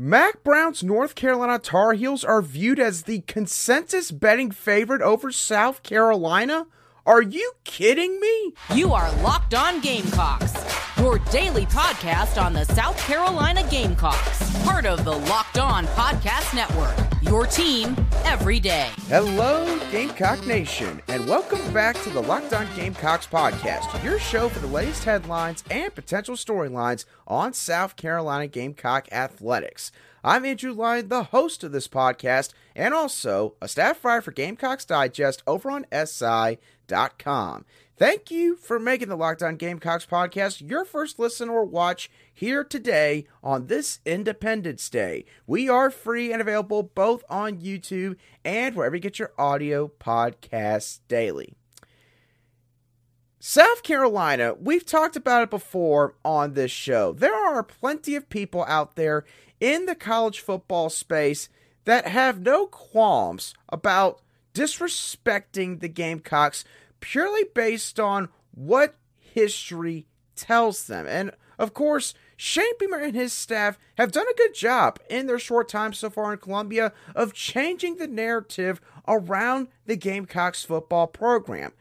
Mack Brown's North Carolina Tar Heels are viewed as the consensus betting favorite over South Carolina? Are you kidding me? You are Locked On Gamecocks, your daily podcast on the South Carolina Gamecocks, part of the Locked On Podcast Network, your team every day. Hello, Gamecock Nation, and welcome back to the Locked On Gamecocks podcast, your show for the latest headlines and potential storylines on South Carolina Gamecock athletics. I'm Andrew Lyon, the host of this podcast, and also a staff writer for Gamecocks Digest over on SI.com. Thank you for making the Locked On Gamecocks podcast your first listen or watch here today on this Independence Day. We are free and available both on YouTube and wherever you get your audio podcasts daily. South Carolina, we've talked about it before on this show. There are plenty of people out there in the college football space that have no qualms about disrespecting the Gamecocks purely based on what history tells them. And, of course, Shane Beamer and his staff have done a good job in their short time so far in Columbia of changing the narrative around the Gamecocks football program.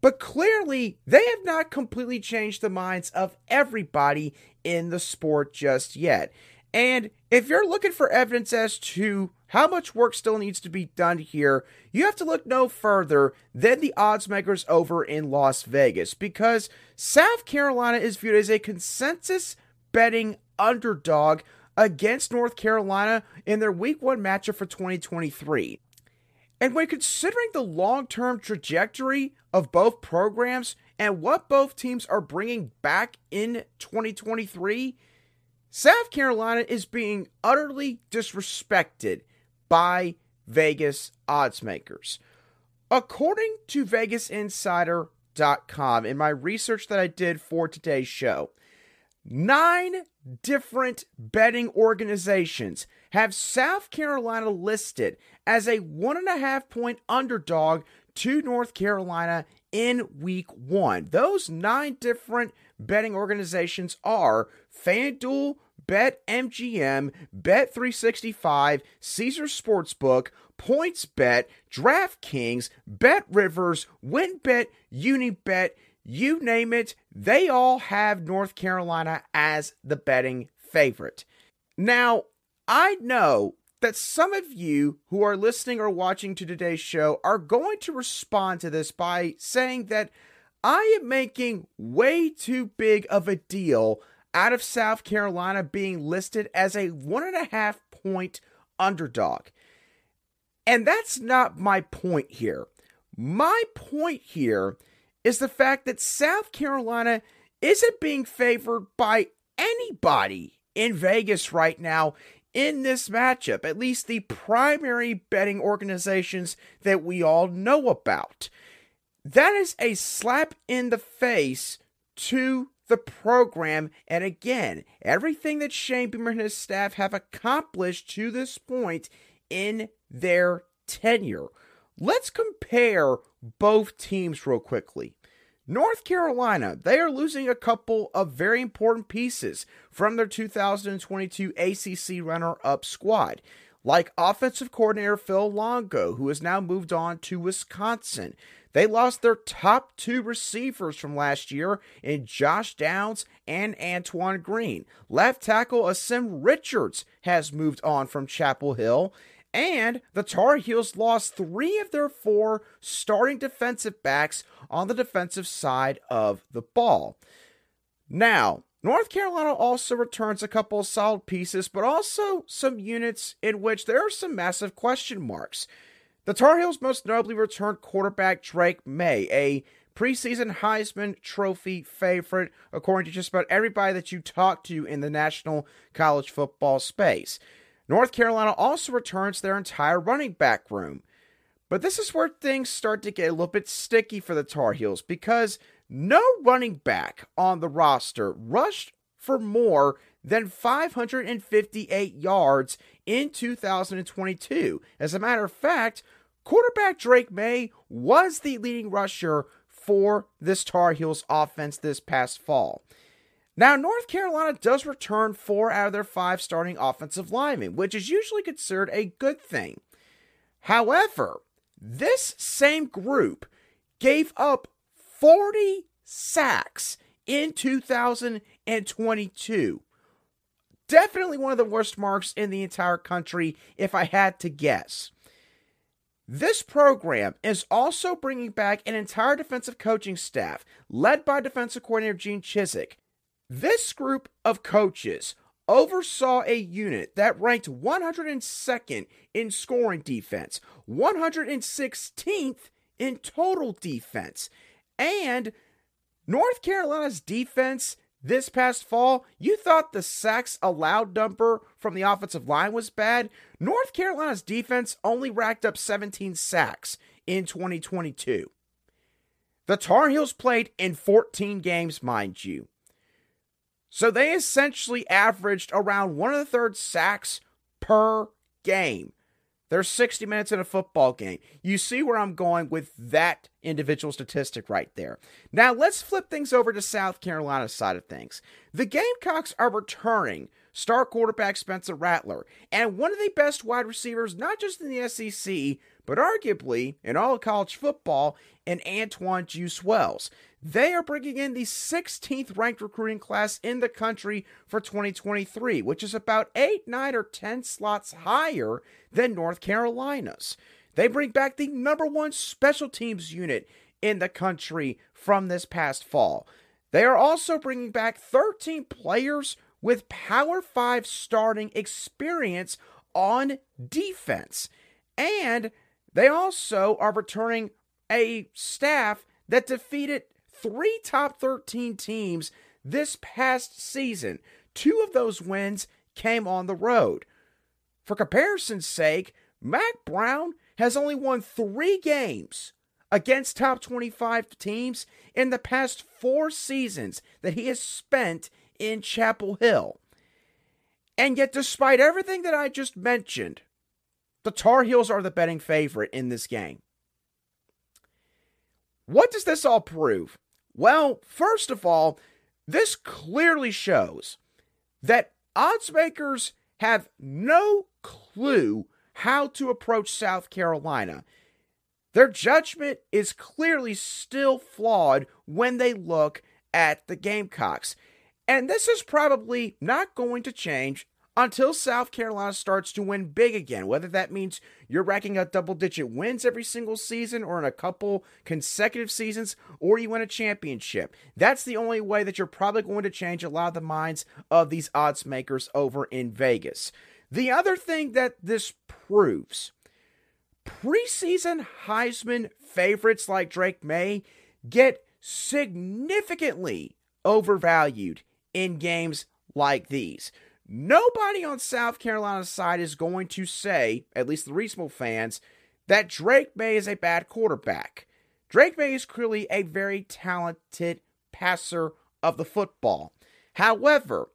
But clearly, they have not completely changed the minds of everybody in the sport just yet. And if you're looking for evidence as to how much work still needs to be done here, you have to look no further than the odds makers over in Las Vegas, because South Carolina is viewed as a consensus betting underdog against North Carolina in their Week 1 matchup for 2023. And when considering the long-term trajectory of both programs and what both teams are bringing back in 2023, South Carolina is being utterly disrespected by Vegas oddsmakers. According to Vegasinsider.com, in my research that I did for today's show, 9 different betting organizations have South Carolina listed as a 1.5-point underdog to North Carolina in Week 1. Those 9 different betting organizations are FanDuel, BetMGM, Bet365, Caesars Sportsbook, PointsBet, DraftKings, BetRivers, WinBet, Unibet, you name it, they all have North Carolina as the betting favorite. Now, I know that some of you who are listening or watching to today's show are going to respond to this by saying that I am making way too big of a deal out of South Carolina being listed as a 1.5-point underdog. And that's not my point here. My point here is the fact that South Carolina isn't being favored by anybody in Vegas right now in this matchup, at least the primary betting organizations that we all know about. That is a slap in the face to the program, and again, everything that Shane Beamer and his staff have accomplished to this point in their tenure. Let's compare both teams real quickly. North Carolina, they are losing a couple of very important pieces from their 2022 ACC runner-up squad, like offensive coordinator Phil Longo, who has now moved on to Wisconsin. They lost their top 2 receivers from last year in Josh Downs and Antoine Green. Left tackle Asim Richards has moved on from Chapel Hill. And the Tar Heels lost 3 of their 4 starting defensive backs on the defensive side of the ball. Now, North Carolina also returns a couple of solid pieces, but also some units in which there are some massive question marks. The Tar Heels most notably returned quarterback Drake May, a preseason Heisman Trophy favorite, according to just about everybody that you talk to in the national college football space. North Carolina also returns their entire running back room. But this is where things start to get a little bit sticky for the Tar Heels, because no running back on the roster rushed for more than 558 yards in 2022. As a matter of fact, quarterback Drake May was the leading rusher for this Tar Heels offense this past fall. Now, North Carolina does return 4 out of their 5 starting offensive linemen, which is usually considered a good thing. However, this same group gave up 40 sacks in 2022. Definitely one of the worst marks in the entire country, if I had to guess. This program is also bringing back an entire defensive coaching staff, led by defensive coordinator Gene Chizik. This group of coaches oversaw a unit that ranked 102nd in scoring defense, 116th in total defense, and North Carolina's defense this past fall, you thought the sacks allowed number from the offensive line was bad. North Carolina's defense only racked up 17 sacks in 2022. The Tar Heels played in 14 games, mind you. So they essentially averaged around 1 1/3 sacks per game. There's 60 minutes in a football game. You see where I'm going with that individual statistic right there. Now, let's flip things over to South Carolina's side of things. The Gamecocks are returning star quarterback Spencer Rattler and one of the best wide receivers, not just in the SEC, but arguably in all of college football, in Antwane Wells. They are bringing in the 16th ranked recruiting class in the country for 2023, which is about 8, 9, or 10 slots higher than North Carolina's. They bring back the #1 special teams unit in the country from this past fall. They are also bringing back 13 players with Power 5 starting experience on defense. And they also are returning a staff that defeated 3 top 13 teams this past season. 2 of those wins came on the road. For comparison's sake, Mack Brown has only won 3 games against top 25 teams in the past 4 seasons that he has spent in Chapel Hill. And yet, despite everything that I just mentioned, the Tar Heels are the betting favorite in this game. What does this all prove? Well, first of all, this clearly shows that oddsmakers have no clue how to approach South Carolina. Their judgment is clearly still flawed when they look at the Gamecocks. And this is probably not going to change until South Carolina starts to win big again, whether that means you're racking up double-digit wins every single season or in a couple consecutive seasons, or you win a championship. That's the only way that you're probably going to change a lot of the minds of these oddsmakers over in Vegas. The other thing that this proves, preseason Heisman favorites like Drake May get significantly overvalued in games like these. Nobody on South Carolina's side is going to say, at least the reasonable fans, that Drake May is a bad quarterback. Drake May is clearly a very talented passer of the football. However,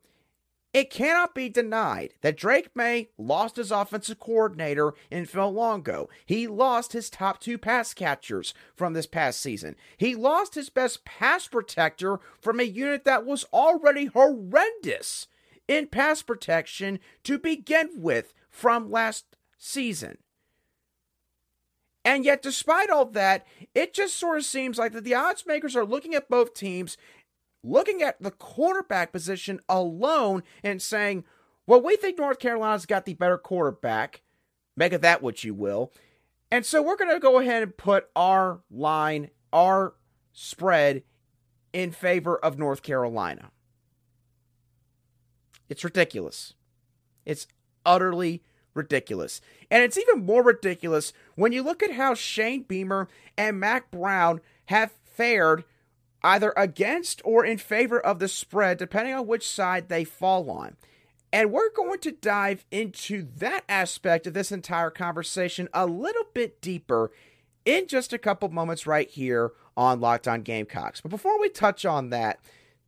it cannot be denied that Drake May lost his offensive coordinator in Phil Longo. He lost his top 2 pass catchers from this past season. He lost his best pass protector from a unit that was already horrendous in pass protection to begin with from last season. And yet, despite all that, it just sort of seems like that the oddsmakers are looking at both teams, looking at the quarterback position alone and saying, well, we think North Carolina's got the better quarterback. Make of that what you will. And so we're going to go ahead and put our line, our spread, in favor of North Carolina. It's ridiculous. It's utterly ridiculous. And it's even more ridiculous when you look at how Shane Beamer and Mack Brown have fared either against or in favor of the spread, depending on which side they fall on. And we're going to dive into that aspect of this entire conversation a little bit deeper in just a couple moments right here on Locked On Gamecocks. But before we touch on that,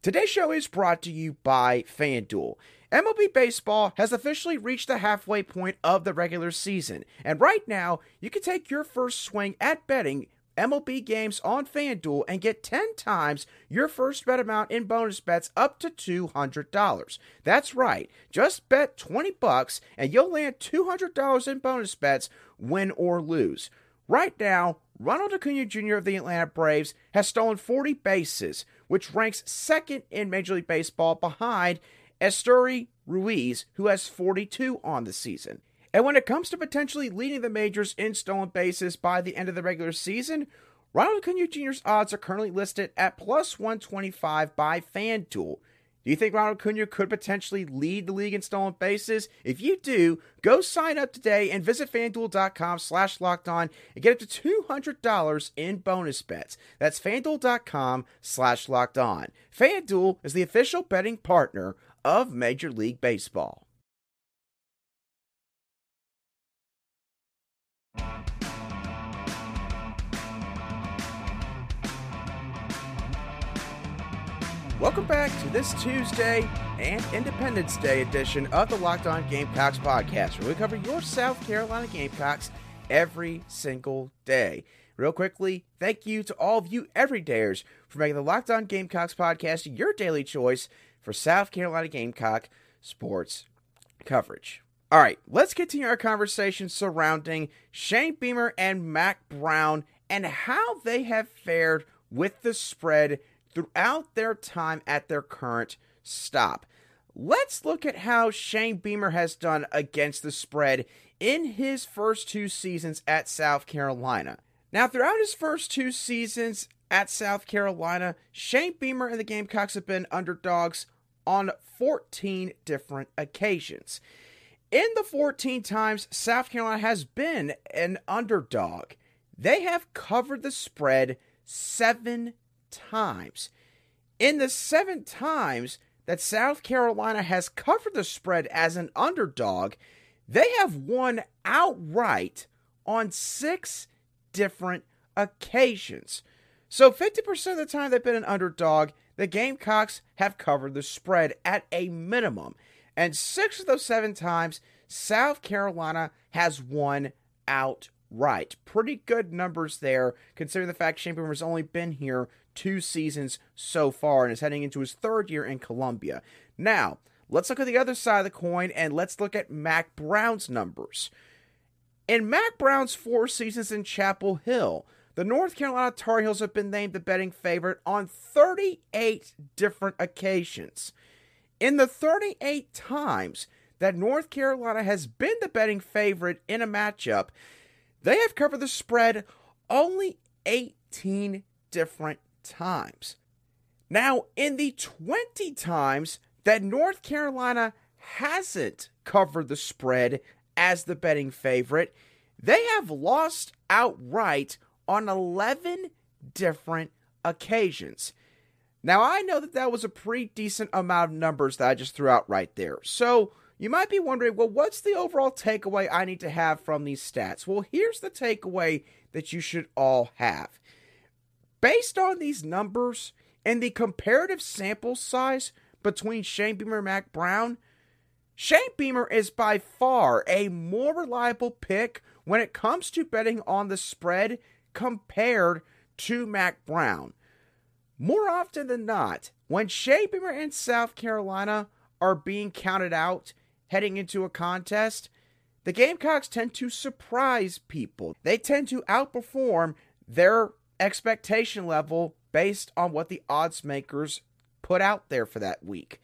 today's show is brought to you by FanDuel. MLB Baseball has officially reached the halfway point of the regular season. And right now, you can take your first swing at betting MLB games on FanDuel and get 10 times your first bet amount in bonus bets up to $200. That's right. Just bet $20 and you'll land $200 in bonus bets, win or lose. Right now, Ronald Acuna Jr. of the Atlanta Braves has stolen 40 bases, which ranks second in Major League Baseball behind Esteury Ruiz, who has 42 on the season. And when it comes to potentially leading the majors in stolen bases by the end of the regular season, Ronald Acuna Jr.'s odds are currently listed at plus 125 by FanDuel. Do you think Ronald Acuna could potentially lead the league in stolen bases? If you do, go sign up today and visit FanDuel.com/LockedOn and get up to $200 in bonus bets. That's FanDuel.com/LockedOn. FanDuel is the official betting partner of Major League Baseball. Welcome back to this Tuesday and Independence Day edition of the Locked On Gamecocks podcast, where we cover your South Carolina Gamecocks every single day. Real quickly, thank you to all of you everydayers for making the Locked On Gamecocks podcast your daily choice for South Carolina Gamecock sports coverage. All right, let's continue our conversation surrounding Shane Beamer and Mack Brown and how they have fared with the spread throughout their time at their current stop. Let's look at how Shane Beamer has done against the spread in his first two seasons at South Carolina. Now, throughout his first two seasons at South Carolina, Shane Beamer and the Gamecocks have been underdogs on 14 different occasions. In the 14 times South Carolina has been an underdog, they have covered the spread 7 times. In the 7 times that South Carolina has covered the spread as an underdog, they have won outright on 6 different occasions. So 50% of the time they've been an underdog, the Gamecocks have covered the spread at a minimum. And 6 of those 7 times, South Carolina has won outright. Pretty good numbers there, considering the fact Shane Beamer has only been here 2 seasons so far and is heading into his 3rd year in Columbia. Now, let's look at the other side of the coin and let's look at Mack Brown's numbers. In Mack Brown's 4 seasons in Chapel Hill, the North Carolina Tar Heels have been named the betting favorite on 38 different occasions. In the 38 times that North Carolina has been the betting favorite in a matchup, they have covered the spread only 18 different times. Now, in the 20 times that North Carolina hasn't covered the spread as the betting favorite, they have lost outright on 11 different occasions. Now, I know that that was a pretty decent amount of numbers that I just threw out right there. So, you might be wondering, well, what's the overall takeaway I need to have from these stats? Well, here's the takeaway that you should all have. Based on these numbers and the comparative sample size between Shane Beamer and Mack Brown, Shane Beamer is by far a more reliable pick when it comes to betting on the spread compared to Mack Brown. More often than not, when Shane Beamer and South Carolina are being counted out heading into a contest, the Gamecocks tend to surprise people. They tend to outperform their expectation level based on what the odds makers put out there for that week.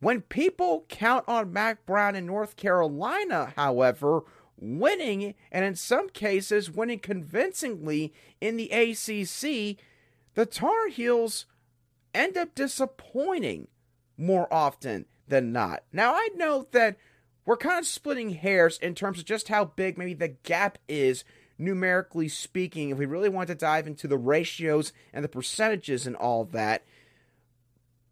When people count on Mack Brown in North Carolina, however, winning, and in some cases winning convincingly in the ACC, the Tar Heels end up disappointing more often than not. Now, I know that we're kind of splitting hairs in terms of just how big maybe the gap is, numerically speaking, if we really want to dive into the ratios and the percentages and all that.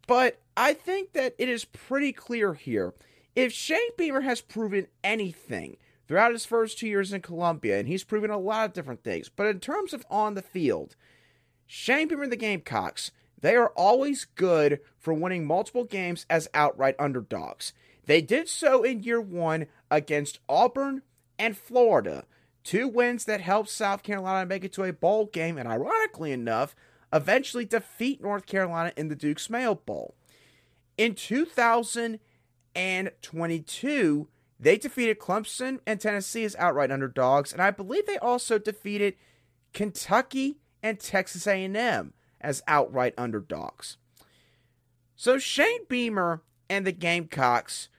But I think that it is pretty clear here. If Shane Beamer has proven anything throughout his first 2 years in Columbia, and he's proven a lot of different things, but in terms of on the field, Shane Beamer and the Gamecocks, they are always good for winning multiple games as outright underdogs. They did so in year 1 against Auburn and Florida, Two wins that helped South Carolina make it to a bowl game, and ironically enough, eventually defeat North Carolina in the Duke's Mayo Bowl. In 2022, they defeated Clemson and Tennessee as outright underdogs, and I believe they also defeated Kentucky and Texas A&M as outright underdogs. So Shane Beamer and the Gamecocks,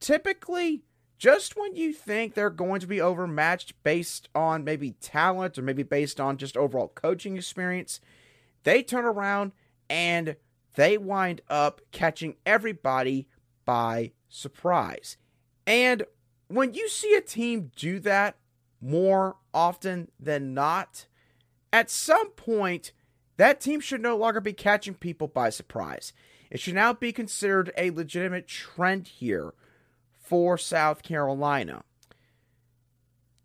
typically, just when you think they're going to be overmatched based on maybe talent or maybe based on just overall coaching experience, they turn around and they wind up catching everybody by surprise. And when you see a team do that more often than not, at some point, that team should no longer be catching people by surprise. It should now be considered a legitimate trend here for South Carolina.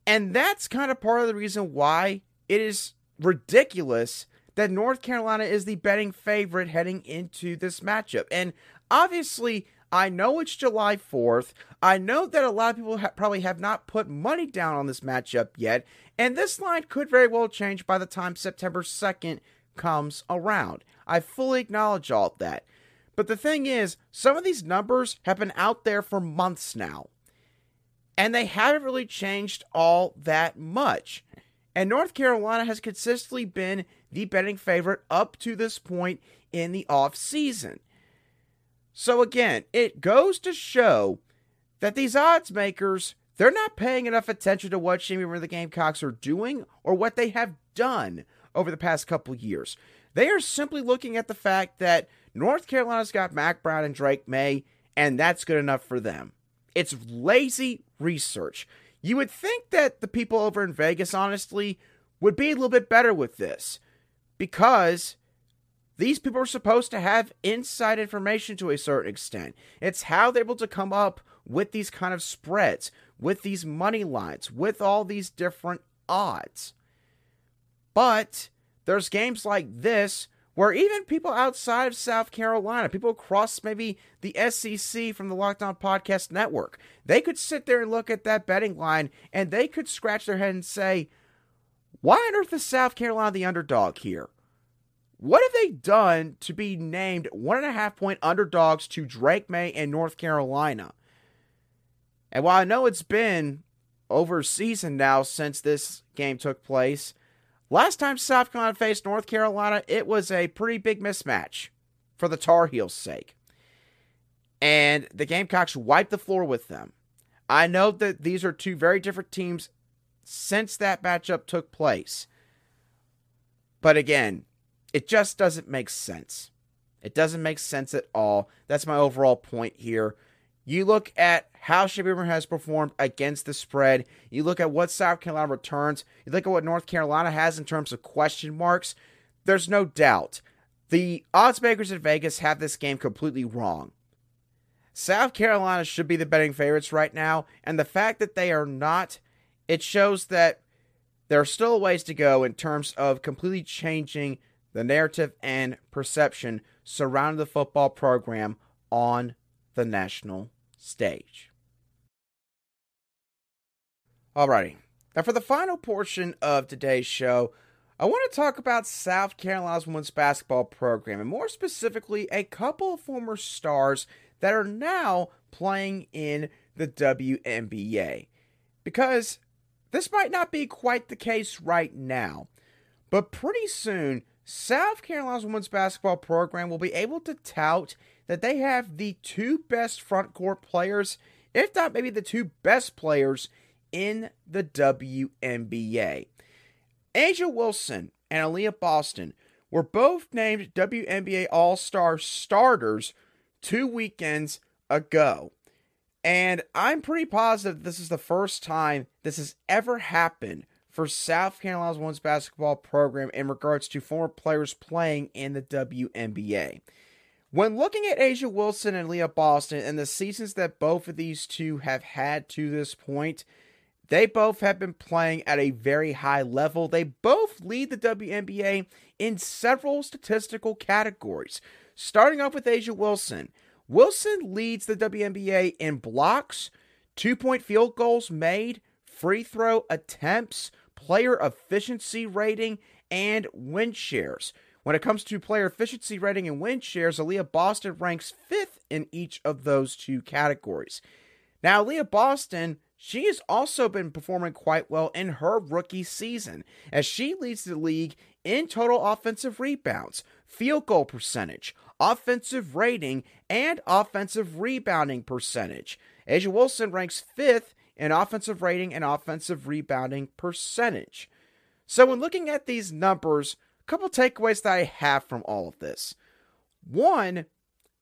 And that's kind of part of the reason why it is ridiculous that North Carolina is the betting favorite heading into this matchup. And obviously, I know it's July 4th. I know that a lot of people probably have not put money down on this matchup yet. And this line could very well change by the time September 2nd comes around. I fully acknowledge all that. But the thing is, some of these numbers have been out there for months now, and they haven't really changed all that much. And North Carolina has consistently been the betting favorite up to this point in the offseason. So again, it goes to show that these odds makers, they're not paying enough attention to what Shane Beamer and the Gamecocks are doing or what they have done over the past couple years. They are simply looking at the fact that North Carolina's got Mack Brown and Drake May, and that's good enough for them. It's lazy research. You would think that the people over in Vegas, honestly, would be a little bit better with this, because these people are supposed to have inside information to a certain extent. It's how they're able to come up with these kind of spreads, with these money lines, with all these different odds. But there's games like this where even people outside of South Carolina, people across maybe the SEC from the Locked On Podcast Network, they could sit there and look at that betting line and they could scratch their head and say, why on earth is South Carolina the underdog here? What have they done to be named 1.5-point underdogs to Drake May and North Carolina? And while I know it's been over a season now since this game took place, last time South Carolina faced North Carolina, it was a pretty big mismatch for the Tar Heels' sake. And the Gamecocks wiped the floor with them. I know that these are two very different teams since that matchup took place. But again, it just doesn't make sense. It doesn't make sense at all. That's my overall point here. You look at how Shane Beamer has performed against the spread. You look at what South Carolina returns. You look at what North Carolina has in terms of question marks. There's no doubt the odds makers in Vegas have this game completely wrong. South Carolina should be the betting favorites right now, and the fact that they are not, it shows that there are still ways to go in terms of completely changing the narrative and perception surrounding the football program on the national stage. Alrighty. Now for the final portion of today's show, I want to talk about South Carolina's women's basketball program, and more specifically, a couple of former stars that are now playing in the WNBA. Because this might not be quite the case right now, but pretty soon, South Carolina's women's basketball program will be able to tout that they have the two best front court players, if not maybe the two best players in the WNBA. A'ja Wilson and Aliyah Boston were both named WNBA All-Star starters 2 weekends ago. And I'm pretty positive this is the first time this has ever happened for South Carolina's women's basketball program in regards to former players playing in the WNBA. When looking at A'ja Wilson and Aliyah Boston and the seasons that both of these two have had to this point, they both have been playing at a very high level. They both lead the WNBA in several statistical categories. Starting off with A'ja Wilson. Wilson leads the WNBA in blocks, 2-point field goals made, free throw attempts, player efficiency rating, and win shares. When it comes to player efficiency rating and win shares, Aliyah Boston ranks 5th in each of those two categories. Now, Aliyah Boston, she has also been performing quite well in her rookie season, as she leads the league in total offensive rebounds, field goal percentage, offensive rating, and offensive rebounding percentage. A'ja Wilson ranks 5th in offensive rating and offensive rebounding percentage. So when looking at these numbers, a couple takeaways that I have from all of this. One,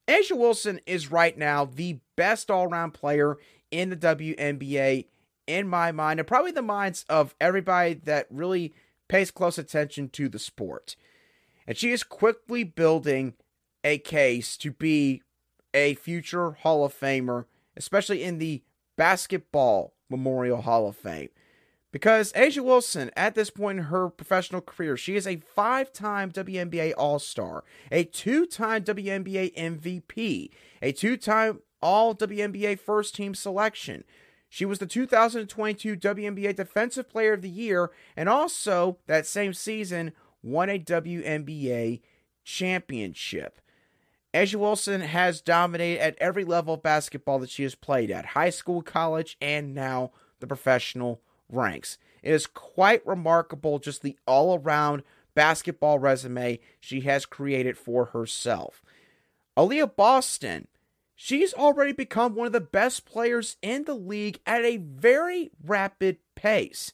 A'ja Wilson is right now the best all-around player in the WNBA, in my mind, and probably the minds of everybody that really pays close attention to the sport. And she is quickly building a case to be a future Hall of Famer, especially in the Basketball Memorial Hall of Fame. Because A'ja Wilson, at this point in her professional career, she is a 5-time WNBA All-Star, a 2-time WNBA MVP, a 2-time All-WNBA First-Team selection. She was the 2022 WNBA Defensive Player of the Year, and also, that same season, won a WNBA championship. A'ja Wilson has dominated at every level of basketball that she has played at, high school, college, and now the professional ranks. It is quite remarkable just the all-around basketball resume she has created for herself. Aliyah Boston, she's already become one of the best players in the league at a very rapid pace.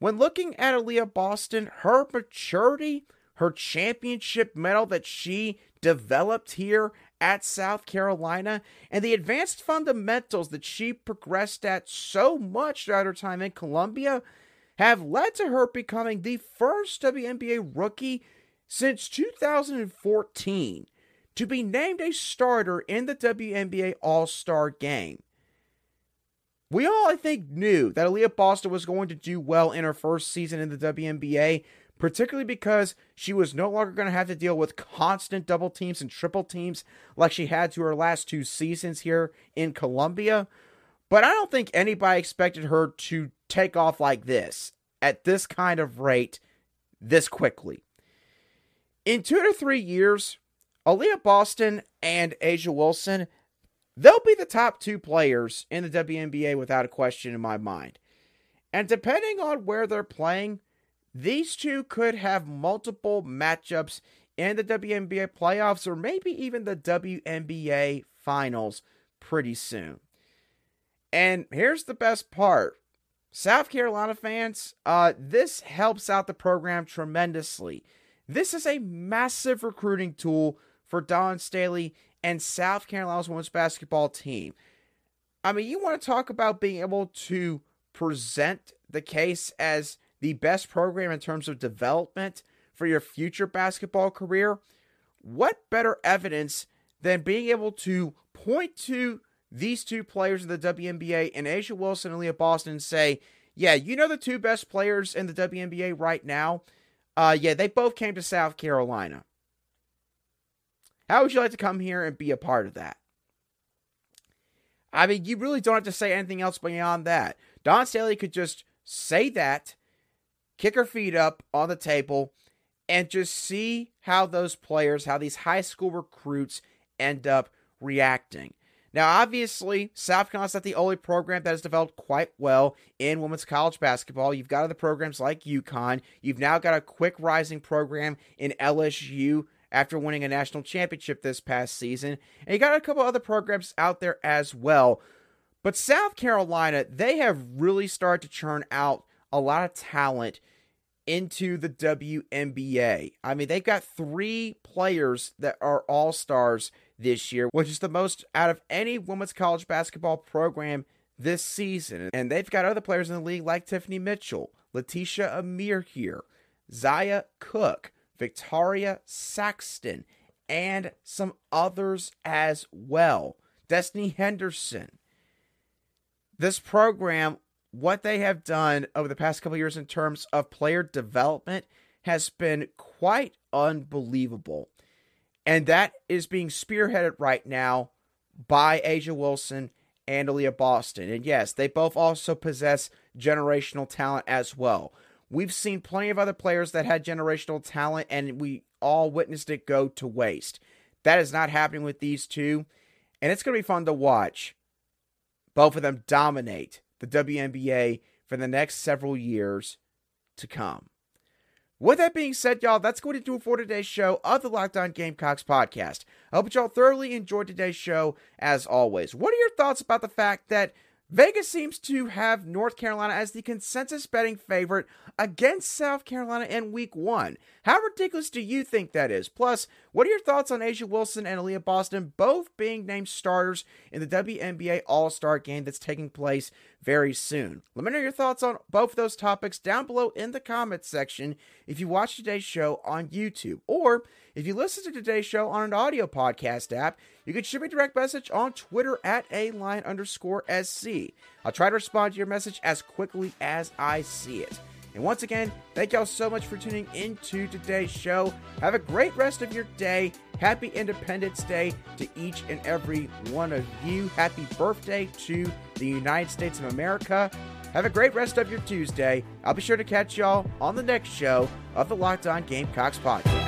When looking at Aliyah Boston, her maturity, her championship medal that she developed here at South Carolina, and the advanced fundamentals that she progressed at so much throughout her time in Columbia have led to her becoming the first WNBA rookie since 2014 to be named a starter in the WNBA All-Star Game. We all, I think, knew that Aliyah Boston was going to do well in her first season in the WNBA, particularly because she was no longer going to have to deal with constant double teams and triple teams like she had to her last two seasons here in Columbia. But I don't think anybody expected her to take off like this, at this kind of rate, this quickly. In 2 to 3 years, Aliyah Boston and A'ja Wilson, they'll be the top two players in the WNBA without a question in my mind. And depending on where they're playing, these two could have multiple matchups in the WNBA playoffs or maybe even the WNBA finals pretty soon. And here's the best part. South Carolina fans, this helps out the program tremendously. This is a massive recruiting tool for Dawn Staley and South Carolina's women's basketball team. I mean, you want to talk about being able to present the case as the best program in terms of development for your future basketball career? What better evidence than being able to point to these two players in the WNBA and A'ja Wilson and Aliyah Boston and say, yeah, you know the two best players in the WNBA right now? Yeah, they both came to South Carolina. How would you like to come here and be a part of that? I mean, you really don't have to say anything else beyond that. Dawn Staley could just say that, kick her feet up on the table, and just see how those players, how these high school recruits end up reacting. Now, obviously, South Carolina's not the only program that has developed quite well in women's college basketball. You've got other programs like UConn. You've now got a quick rising program in LSU after winning a national championship this past season. And you got a couple other programs out there as well. But South Carolina, they have really started to churn out a lot of talent into the WNBA. I mean, they've got 3 players that are all-stars this year, which is the most out of any women's college basketball program this season. And they've got other players in the league like Tiffany Mitchell, Letitia Amir here, Zaya Cook, Victoria Saxton, and some others as well. Destiny Henderson. This program, what they have done over the past couple of years in terms of player development has been quite unbelievable. And that is being spearheaded right now by A'ja Wilson and Aliyah Boston. And yes, they both also possess generational talent as well. We've seen plenty of other players that had generational talent, and we all witnessed it go to waste. That is not happening with these two, and it's going to be fun to watch both of them dominate the WNBA for the next several years to come. With that being said, y'all, that's going to do it for today's show of the Locked On Gamecocks podcast. I hope y'all thoroughly enjoyed today's show, as always. What are your thoughts about the fact that Vegas seems to have North Carolina as the consensus betting favorite against South Carolina in Week 1? How ridiculous do you think that is? Plus, what are your thoughts on A'ja Wilson and Aliyah Boston both being named starters in the WNBA All-Star Game that's taking place very soon? Let me know your thoughts on both of those topics down below in the comments section if you watch today's show on YouTube. Or if you listen to today's show on an audio podcast app, you can shoot me a direct message on Twitter at @aline_SC. I'll try to respond to your message as quickly as I see it. And once again, thank y'all so much for tuning into today's show. Have a great rest of your day. Happy Independence Day to each and every one of you. Happy birthday to the United States of America. Have a great rest of your Tuesday. I'll be sure to catch y'all on the next show of the Locked On Gamecocks podcast.